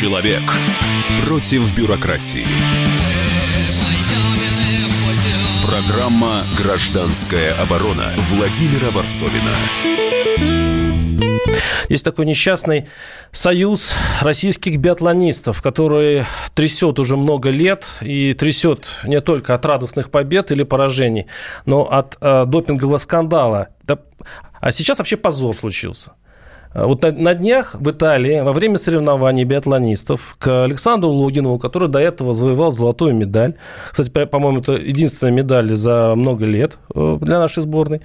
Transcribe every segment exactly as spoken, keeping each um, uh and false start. Человек против бюрократии. Программа «Гражданская оборона» Владимира Ворсобина. Есть такой несчастный союз российских биатлонистов, который трясет уже много лет и трясет не только от радостных побед или поражений, но от э, допингового скандала. А сейчас вообще позор случился. Вот на, на днях в Италии во время соревнований биатлонистов к Александру Логинову, который до этого завоевал золотую медаль. Кстати, по-моему, это единственная медаль за много лет для нашей сборной.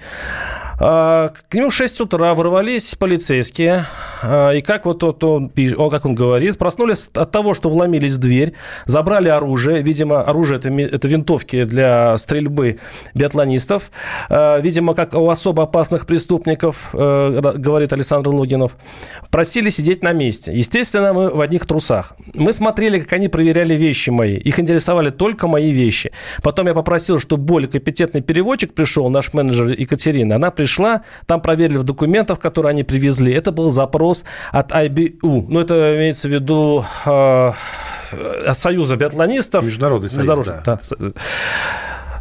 К нему в шесть утра ворвались полицейские. И как вот он, он, он, как он говорит, проснулись от того, что вломились в дверь, забрали оружие. Видимо, оружие – это, это винтовки для стрельбы биатлонистов. Видимо, как у особо опасных преступников, говорит Александр Логинов. Просили сидеть на месте. Естественно, мы в одних трусах. Мы смотрели, как они проверяли вещи мои. Их интересовали только мои вещи. Потом я попросил, чтобы более компетентный переводчик пришел, наш менеджер Екатерина. Она пришла, там проверили в документах, которые они привезли. Это был запрос от ай би у. Ну, это имеется в виду э, Союза биатлонистов. Международный союз, Международный, да. да.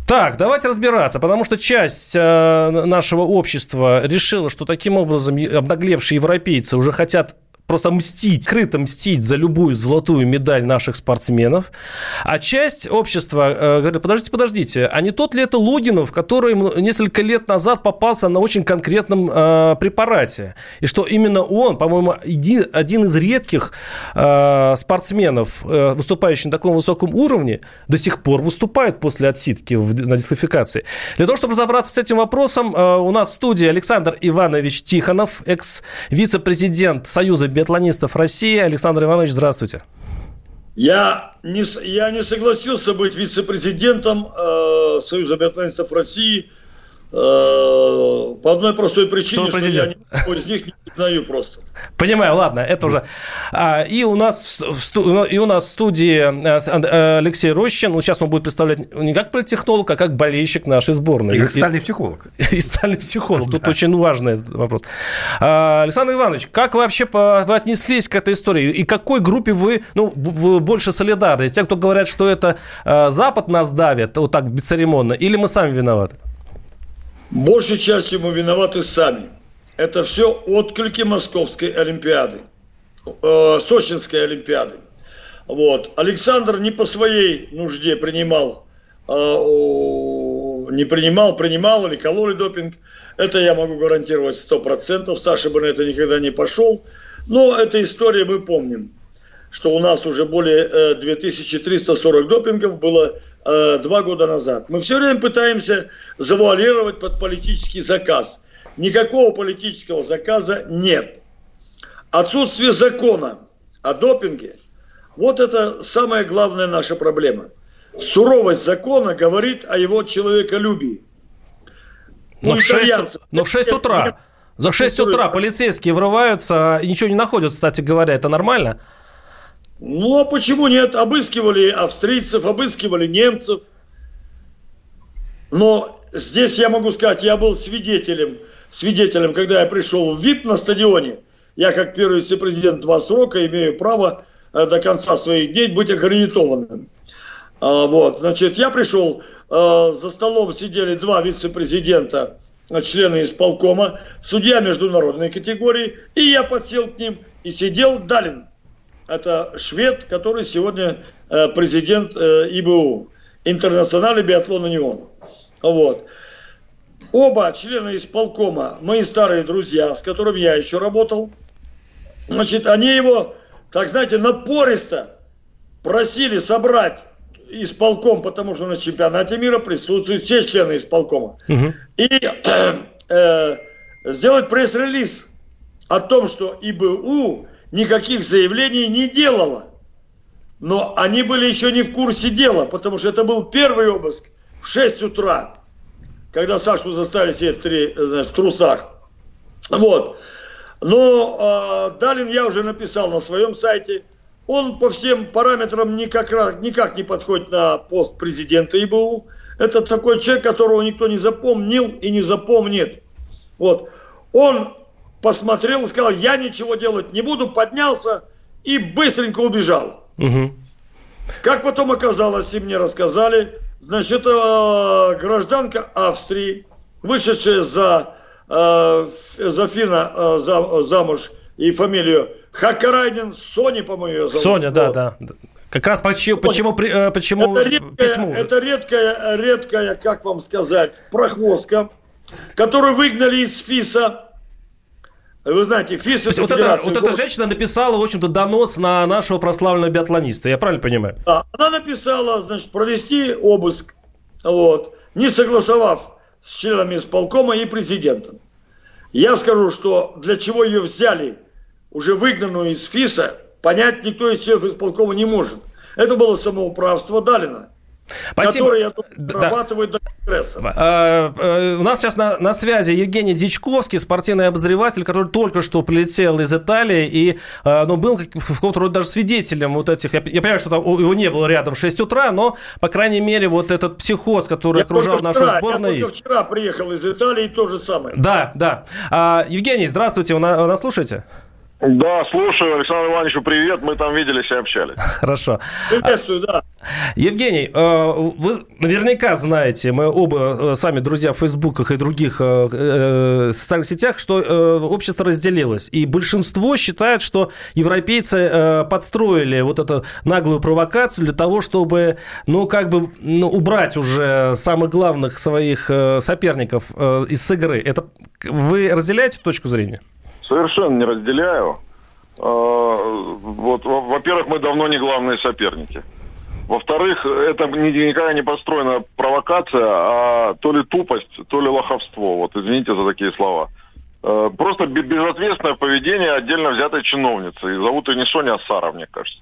Так, давайте разбираться, потому что часть э, нашего общества решила, что таким образом обнаглевшие европейцы уже хотят просто мстить, скрыто мстить за любую золотую медаль наших спортсменов, а часть общества э, говорит, подождите, подождите, а не тот ли это Логинов, который несколько лет назад попался на очень конкретном э, препарате, и что именно он, по-моему, един, один из редких э, спортсменов, э, выступающих на таком высоком уровне, до сих пор выступает после отсидки в, на дисквалификации. Для того, чтобы разобраться с этим вопросом, э, у нас в студии Александр Иванович Тихонов, экс-вице-президент Союза биатлонистов России. Александр Иванович, здравствуйте. Я не, я не согласился быть вице-президентом э, Союза биатлонистов России э, по одной простой причине, что, что я никого из них не признаю просто. Понимаю, ладно, это уже. А, и, у нас в, и у нас в студии Алексей Рощин. Ну, сейчас он будет представлять не как политтехнолог, а как болельщик нашей сборной. И как социальный психолог. И социальный психолог. Тут да. очень важный вопрос. А, Александр Иванович, как вы вообще по, вы отнеслись к этой истории? И какой группе вы, ну, вы больше солидарны? Те, кто говорят, что это а, Запад нас давит, вот так бесцеремонно, или мы сами виноваты? Большей частью мы виноваты сами. Это все отклики Московской Олимпиады, э, Сочинской Олимпиады. Вот. Александр не по своей нужде принимал, э, не принимал, принимал или кололи допинг. Это я могу гарантировать сто процентов. Саша бы на это никогда не пошел. Но эта история, мы помним, что у нас уже более две тысячи триста сорок допингов было э, два года назад. Мы все время пытаемся завуалировать под политический заказ. Никакого политического заказа нет. Отсутствие закона о допинге – вот это самая главная наша проблема. Суровость закона говорит о его человеколюбии. Но, в шесть, но в шесть утра, за шесть утра полицейские врываются и ничего не находят, кстати говоря, это нормально? Ну, а почему нет? Обыскивали австрийцев, обыскивали немцев. Но здесь я могу сказать, я был свидетелем, свидетелем, когда я пришел в ВИП на стадионе. Я как первый вице-президент два срока имею право до конца своих дней быть аккредитованным. Вот, значит, я пришел, за столом сидели два вице-президента, члены исполкома, судья международной категории, и я подсел к ним, и сидел Далин. Это швед, который сегодня президент ай би у, Интернациональный биатлон унион. Вот. Оба члена исполкома, мои старые друзья, с которыми я еще работал, значит, они его, так знаете, напористо просили собрать исполком, потому что на чемпионате мира присутствуют все члены исполкома, угу. и э, э, сделать пресс-релиз о том, что ай би у никаких заявлений не делала. Но они были еще не в курсе дела, потому что это был первый обыск в шесть утра, когда Сашу заставили сидеть в, три, значит, в трусах. Вот. Но э, Далин я уже написал на своем сайте. Он по всем параметрам никак, никак не подходит на пост президента ай би у. Это такой человек, которого никто не запомнил и не запомнит. Вот. Он посмотрел и сказал, я ничего делать не буду, поднялся и быстренько убежал. Угу. Как потом оказалось, и мне рассказали, значит, гражданка Австрии, вышедшая за, за Фина замуж и фамилию Хакарайнен, Соня, по-моему, ее зовут. Соня, да, да. Как раз почему, почему, почему это редкая, письмо? Это редкая, редкая, как вам сказать, прохвостка, которую выгнали из ФИСа. Вы знаете, ФИС... Это вот, это, вот эта женщина написала, в общем-то, донос на нашего прославленного биатлониста. Я правильно понимаю? Да. Она написала, значит, провести обыск, вот, не согласовав с членами исполкома и президентом. Я скажу, что для чего ее взяли, уже выгнанную из ФИСа, понять никто из членов исполкома не может. Это было самоуправство Далина. Спасибо. Который, я думаю, прорабатывает до прогресса. А, а, у нас сейчас на, на связи Евгений Дзичковский, спортивный обозреватель, который только что прилетел из Италии и а, ну, был в каком-то роде даже свидетелем вот этих... Я, я понимаю, что там его не было рядом в шесть утра, но, по крайней мере, вот этот психоз, который я окружал нашу вчера, сборную... Я только есть. Вчера приехал из Италии, то же самое. Да, да. А, Евгений, здравствуйте, вы, на, вы нас слушаете? Да, слушаю. Александру Ивановичу привет. Мы там виделись и общались. Хорошо. Приветствую, да. Евгений, вы наверняка знаете, мы оба сами друзья в фейсбуках и других социальных сетях, что общество разделилось. И большинство считает, что европейцы подстроили вот эту наглую провокацию для того, чтобы, ну, как бы ну, убрать уже самых главных своих соперников из игры. Это вы разделяете точку зрения? Совершенно не разделяю. Вот, во-первых, мы давно не главные соперники. Во-вторых, это никакая не построена провокация, а то ли тупость, то ли лоховство. Вот, извините за такие слова. Просто безответственное поведение отдельно взятой чиновницы. И зовут ее не Соня, а Сара, мне кажется.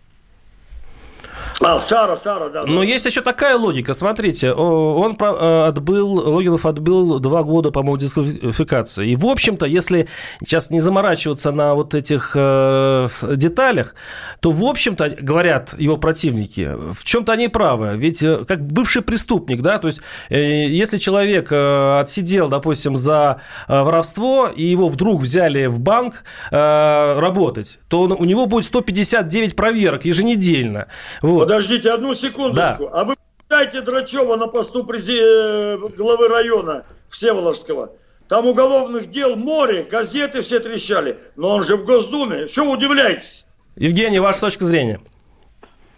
А, Сара, Сара, да. Но да. Есть еще такая логика. Смотрите, он отбыл, Логинов отбыл два года, по-моему, дисквалификации. И, в общем-то, если сейчас не заморачиваться на вот этих э, деталях, то, в общем-то, говорят его противники, в чем-то они правы. Ведь как бывший преступник, да, то есть, э, если человек э, отсидел, допустим, за э, воровство, и его вдруг взяли в банк э, работать, то он, у него будет сто пятьдесят девять проверок еженедельно. Вот. Подождите одну секундочку. Да. А вы представляете Драчёва на посту прези... главы района Всеволожского? Там уголовных дел море, газеты все трещали. Но он же в Госдуме. Чего вы удивляетесь? Евгений, ваша точка зрения?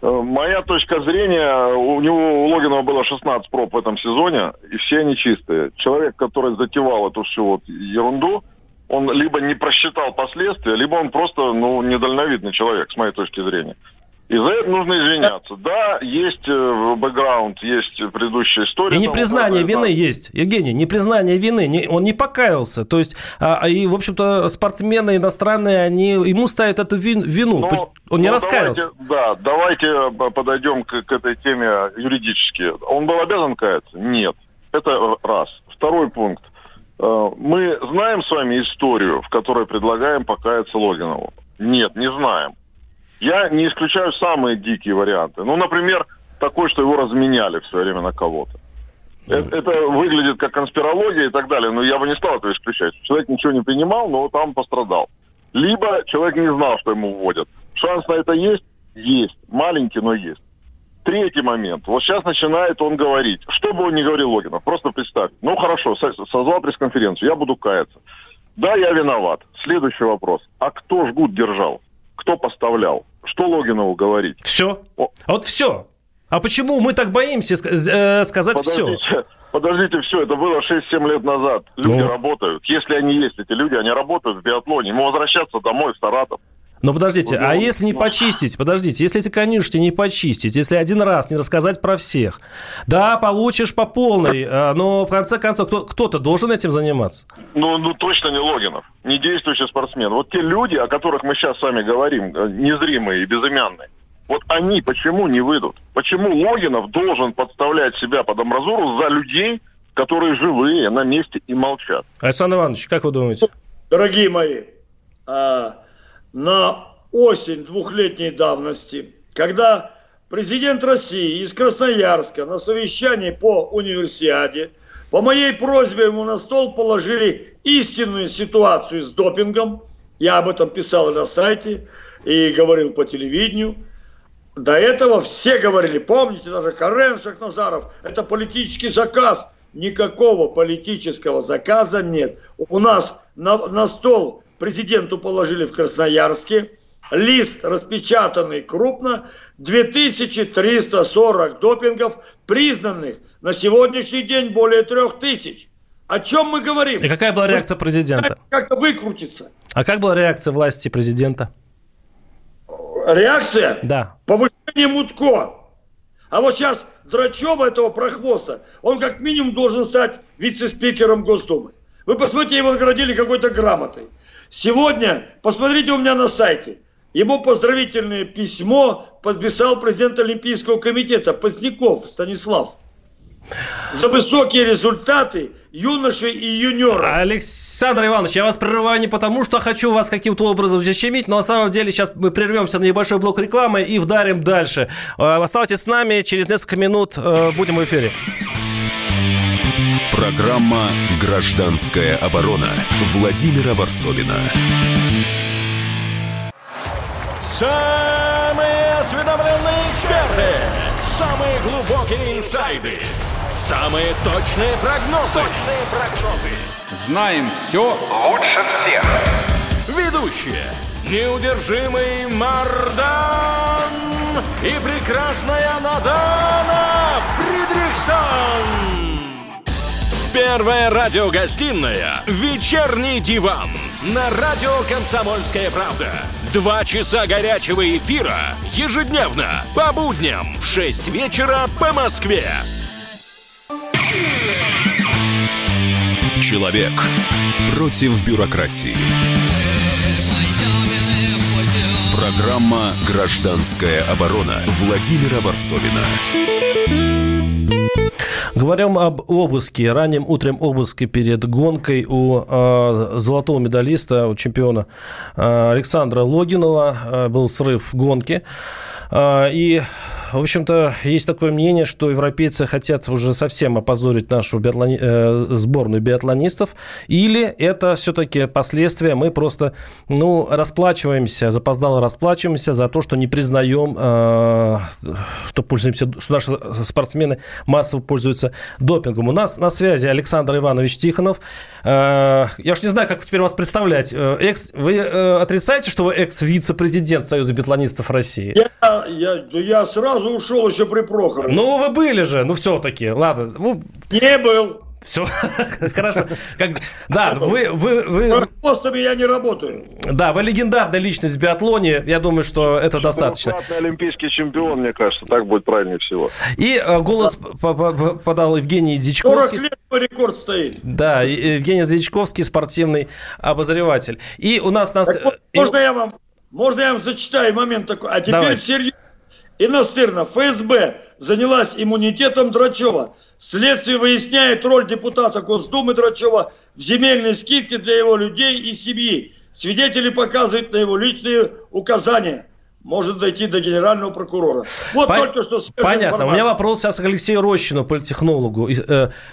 Моя точка зрения, у него, у Логинова было шестнадцать проб в этом сезоне, и все они чистые. Человек, который затевал эту всю вот ерунду, он либо не просчитал последствия, либо он просто, ну, недальновидный человек, с моей точки зрения. И за это нужно извиняться. Да, есть бэкграунд, есть предыдущая история. И непризнание там, вины да. есть. Евгений, непризнание вины. Не, он не покаялся. То есть, а, и, в общем-то, спортсмены иностранные, они ему ставят эту вину. Но, он не раскаялся. Давайте, да, давайте подойдем к, к этой теме юридически. Он был обязан каяться? Нет. Это раз. Второй пункт. Мы знаем с вами историю, в которой предлагаем покаяться Логинову? Нет, не знаем. Я не исключаю самые дикие варианты. Ну, например, такой, что его разменяли в свое время на кого-то. Это, это выглядит как конспирология и так далее, но я бы не стал этого исключать. Человек ничего не принимал, но там пострадал. Либо человек не знал, что ему вводят. Шанс на это есть? Есть. Маленький, но есть. Третий момент. Вот сейчас начинает он говорить. Что бы он ни говорил, Логинов, просто представь. Ну, хорошо, созвал пресс-конференцию, я буду каяться. Да, я виноват. Следующий вопрос. А кто жгут держал? Кто поставлял? Что Логинову говорить? Все. О. Вот все. А почему мы так боимся э, сказать подождите, все? Подождите, все. Это было шесть-семь лет назад. Люди ну. работают. Если они есть, эти люди, они работают в биатлоне. Ему возвращаться домой в Саратов. Но подождите, ну, а ну, если не ну. почистить? Подождите, если эти конюшни не почистить, если один раз не рассказать про всех, да, получишь по полной, но в конце концов кто, кто-то должен этим заниматься. Ну, ну, точно не Логинов, не действующий спортсмен. Вот те люди, о которых мы сейчас с вами говорим, незримые и безымянные, вот они почему не выйдут? Почему Логинов должен подставлять себя под амбразуру за людей, которые живые, на месте и молчат? Александр Иванович, как вы думаете? Дорогие мои, а... на осень двухлетней давности, когда президент России из Красноярска на совещании по универсиаде по моей просьбе ему на стол положили истинную ситуацию с допингом, Я об этом писал на сайте и говорил по телевидению. До этого все говорили, помните, даже Карен Шахназаров, это политический заказ. Никакого политического заказа нет. У нас на, на стол президенту положили в Красноярске лист, распечатанный крупно, две тысячи триста сорок допингов, признанных на сегодняшний день более трех тысяч. О чем мы говорим? И какая была реакция президента? Как-то выкрутиться. А как была реакция власти президента? Реакция? Да. Повышение Мутко. А вот сейчас Драчёва, этого прохвоста, он как минимум должен стать вице-спикером Госдумы. Вы посмотрите, его наградили какой-то грамотой. Сегодня, посмотрите у меня на сайте, ему поздравительное письмо подписал президент Олимпийского комитета Поздняков Станислав. За высокие результаты юношей и юниора. Александр Иванович, я вас прерываю не потому, что хочу вас каким-то образом защемить, но на самом деле сейчас мы прервемся на небольшой блок рекламы и вдарим дальше. Оставайтесь с нами, через несколько минут будем в эфире. Программа «Гражданская оборона» Владимира Ворсобина. Самые осведомленные эксперты, самые глубокие инсайды, самые точные прогнозы. Точные прогнозы. Знаем все лучше всех. Ведущие. Неудержимый Мардан и прекрасная Надана Фридрихсон. Первая радиогостиная «Вечерний диван» на радио «Комсомольская правда». Два часа горячего эфира ежедневно по будням в шесть вечера по Москве. Человек против бюрократии. Программа «Гражданская оборона» Владимира Ворсобина. Говорим об обыске, раннем утром обыске перед гонкой у э, золотого медалиста, у чемпиона э, Александра Логинова. Э, был срыв гонки. Э, и, в общем-то, есть такое мнение, что европейцы хотят уже совсем опозорить нашу биатлони... э, сборную биатлонистов. Или это все-таки последствия, мы просто ну, расплачиваемся, запоздало расплачиваемся за то, что не признаем, э, что, пользуемся, что наши спортсмены массово пользуются допингом. У нас на связи Александр Иванович Тихонов. Я уж не знаю, как теперь вас представлять. Экс... Вы отрицаете, что вы экс-вице-президент Союза биатлонистов России? Я, я, я сразу ушел еще при Прохорове. Ну, вы были же. Ну, все-таки. Ладно. Ну... Не был. Все, хорошо. Как... Да, вы... вы, вы... Прохвостами я не работаю. Да, вы легендарная личность в биатлоне. Я думаю, что это достаточно. Олимпийский чемпион, мне кажется. Так будет правильнее всего. И э, голос подал Евгений Дзичковский. сорок лет рекорд стоит. Да, Евгений Дзичковский, спортивный обозреватель. И у нас... нас... Вот, можно, и... я вам, можно я вам зачитаю момент такой? А теперь всерьез. И настырно. ФСБ занялась иммунитетом Драчёва. Следствие выясняет роль депутата Госдумы Драчёва в земельной скидке для его людей и семьи. Свидетели показывают на его личные указания. Может дойти до генерального прокурора. Вот Пон... только что... Понятно. Информацию. У меня вопрос сейчас к Алексею Рощину, политтехнологу.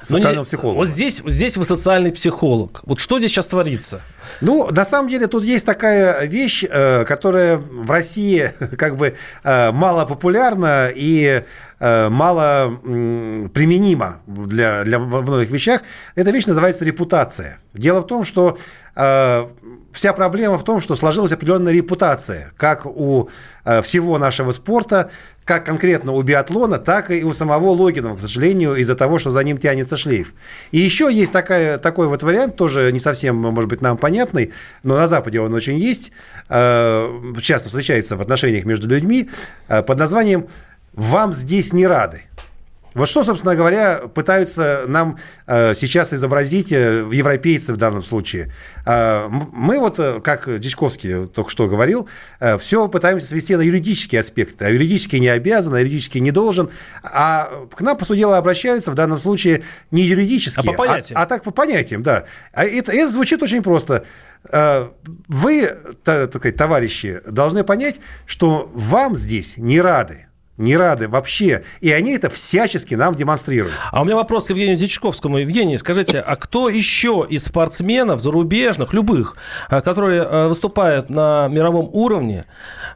Социального психолога. Вот здесь, здесь вы социальный психолог. Вот что здесь сейчас творится? Ну, на самом деле, тут есть такая вещь, которая в России как бы мало популярна и... мало применима для, для многих вещах. Эта вещь называется репутация. Дело в том, что э, вся проблема в том, что сложилась определенная репутация, как у э, всего нашего спорта, как конкретно у биатлона, так и у самого Логинова, к сожалению, из-за того, что за ним тянется шлейф. И еще есть такая, такой вот вариант, тоже не совсем, может быть, нам понятный, но на Западе он очень есть, э, часто встречается в отношениях между людьми, э, под названием «Вам здесь не рады». Вот что, собственно говоря, пытаются нам э, сейчас изобразить э, европейцы в данном случае. Э, мы вот, как Дзичковский только что говорил, э, все пытаемся свести на юридические аспекты. А юридически не обязан, а юридически не должен. А к нам, по сути дела, обращаются в данном случае не юридически, а, по понятиям. а, а так по понятиям, да. А это, это звучит очень просто. Э, вы, так сказать, товарищи, должны понять, что вам здесь не рады. не рады вообще. И они это всячески нам демонстрируют. А у меня вопрос к Евгению Дзичковскому. Евгений, скажите, а кто еще из спортсменов зарубежных, любых, которые выступают на мировом уровне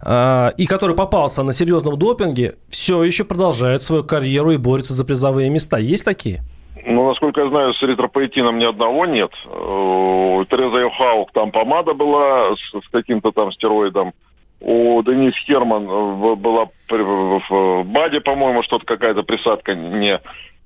и который попался на серьезном допинге, все еще продолжают свою карьеру и борются за призовые места? Есть такие? Ну, насколько я знаю, с эритропоэтином ни одного нет. У Тереза Йохаук там помада была с каким-то там стероидом. У Дениса Херман была в БАДе, по-моему, что-то какая-то присадка не,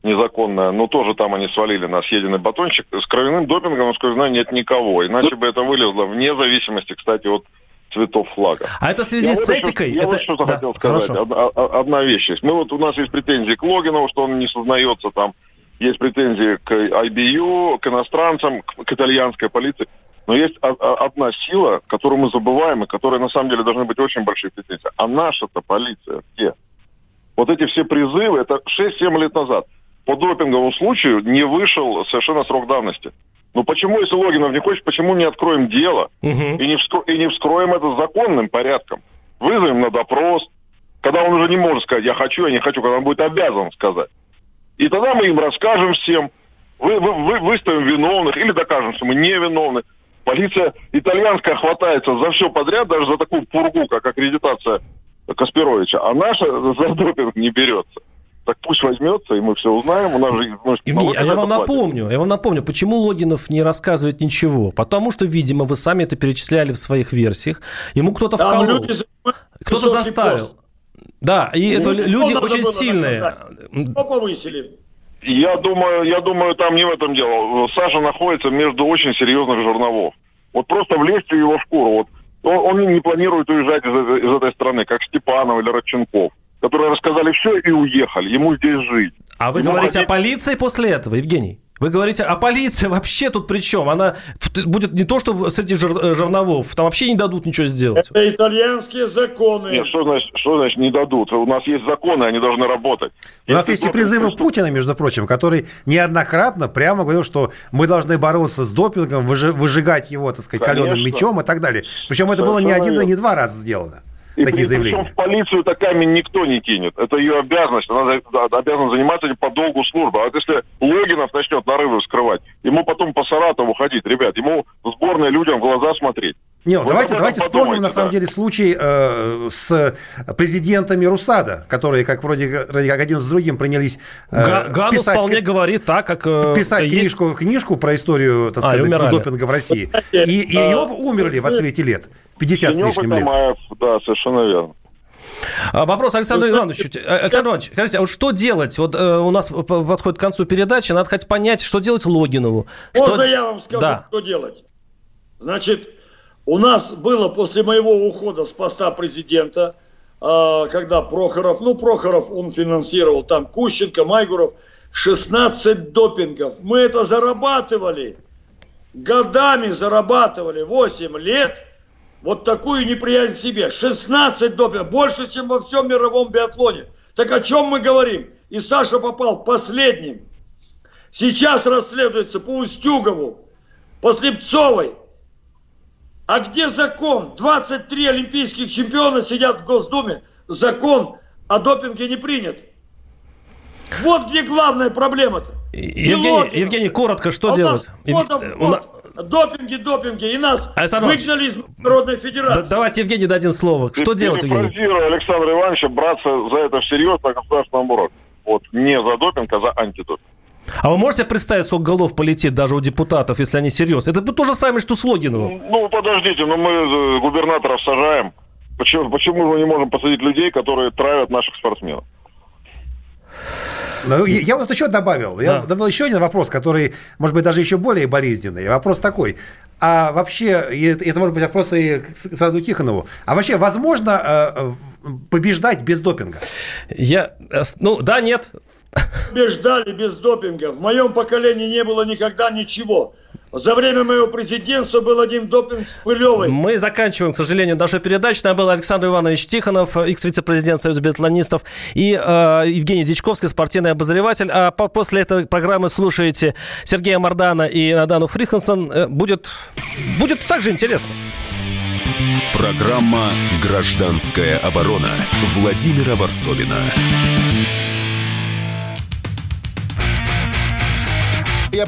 незаконная. Но тоже там они свалили на съеденный батончик. С кровяным допингом, насколько я знаю, нет никого. Иначе бы это вылезло вне зависимости, кстати, от цветов флага. А это в связи я с вот этикой? Я это... вот что-то да, хотел сказать. Одна, одна вещь есть. Мы вот, у нас есть претензии к Логинову, что он не сознается там. Есть претензии к ай би ю, к иностранцам, к итальянской полиции. Но есть одна сила, которую мы забываем, и которой на самом деле должны быть очень большие претензии. А наша-то полиция где? Вот эти все призывы, это шесть-семь лет назад. По допинговому случаю не вышел совершенно срок давности. Ну почему, если Логинов не хочет, почему не откроем дело угу. и, не вскро- и не вскроем это законным порядком? Вызовем на допрос, когда он уже не может сказать «я хочу, я не хочу», когда он будет обязан сказать. И тогда мы им расскажем всем, вы, вы, вы выставим виновных или докажем, что мы невиновны. Полиция итальянская хватается за все подряд, даже за такую пургу, как аккредитация Каспировича, а наша за допинг не берется. Так пусть возьмется, и мы все узнаем. У нас же, ну, Евгений, а я вам платит. напомню, я вам напомню, почему Логинов не рассказывает ничего? Потому что, видимо, вы сами это перечисляли в своих версиях. Ему кто-то да, вколол, люди... кто-то заставил. Пост. Да, и ну, это люди очень сильные. Повысили. Я думаю, я думаю, там не в этом дело. Саша находится между очень серьезных жерновов. Вот просто влезьте в его шкуру. Вот он, он не планирует уезжать из, из этой страны, как Степанов или Родченков, которые рассказали все и уехали. Ему здесь жить. А вы ему говорите хотеть... о полиции после этого, Евгений? Вы говорите, а полиция вообще тут при чем? Она будет не то, что среди жир, жерновов, там вообще не дадут ничего сделать. Это итальянские законы. Нет, что значит, что значит не дадут? У нас есть законы, они должны работать. У нас есть и призывы Путина, между прочим, который неоднократно прямо говорил, что мы должны бороться с допингом, выжигать его, так сказать, конечно, каленым мечом и так далее. Причем это было не один и не два раза сделано. И такие заявления. В полицию-то камень никто не кинет. Это ее обязанность. Она обязана заниматься этим по долгу службы. А вот если Логинов начнет нарывы вскрывать, ему потом по Саратову ходить, ребят, ему сборная людям в глаза смотреть. Не, вот давайте, давайте вспомним, на самом деле, случай э, с президентами Русада, которые, как вроде как один с другим, принялись э, Га- писать, вполне к... говорит, так, как, э, писать книжку, книжку про историю, так сказать, а, допинга в России. И, и ее умерли в отсвете лет, пятьдесят с лишним лет. Да, совершенно верно. Вопрос Александру Ивановичу. Александр Иванович, скажите, а вот что делать? Вот э, у нас подходит к концу передачи, надо хоть понять, что делать Логинову. Можно что... я вам скажу, да. что делать? Значит, у нас было после моего ухода с поста президента, э, когда Прохоров, ну, Прохоров, он финансировал там Кущенко, Майгуров, шестнадцать допингов. Мы это зарабатывали, годами зарабатывали, восемь лет. Вот такую неприязнь к себе. шестнадцать допингов. Больше, чем во всем мировом биатлоне. Так о чем мы говорим? И Саша попал последним. Сейчас расследуется по Устюгову, по Слепцовой. А где закон? двадцать три олимпийских чемпиона сидят в Госдуме. Закон о допинге не принят. Вот где главная проблема-то. Евгений, Евгений коротко, что а делать? Вот, вот, вот. Допинги, допинги, и нас Александр выгнали из Народной Федерации. Да, давайте, Евгений, дадим слово. Что делать, Евгений? Перефразирую Александра Ивановича, браться за это всерьез на государственном уровне. Вот, не за допинг, а за антидопинг. А вы можете представить, сколько голов полетит даже у депутатов, если они серьезны? Это то же самое, что с Логиновым. Ну, подождите, но мы губернаторов сажаем. Почему, почему мы не можем посадить людей, которые травят наших спортсменов? Ну, я вот еще добавил, да. я добавил еще один вопрос, который, может быть, даже еще более болезненный. Вопрос такой. А вообще, это, это может быть вопрос и к Александру Тихонову. А вообще, возможно побеждать без допинга? Я, ну, да, нет. Побеждали без допинга. В моем поколении не было никогда ничего. За время моего президентства был один допинг с Пылевой. Мы заканчиваем, к сожалению, нашу передачу. Нам был Александр Иванович Тихонов, экс-вице-президент Союза биатлонистов, и э, Евгений Дзичковский, спортивный обозреватель. А по- после этой программы слушаете Сергея Мардана и Надану Фрихансон. Будет, будет также интересно. Программа «Гражданская оборона» Владимира Ворсобина. Я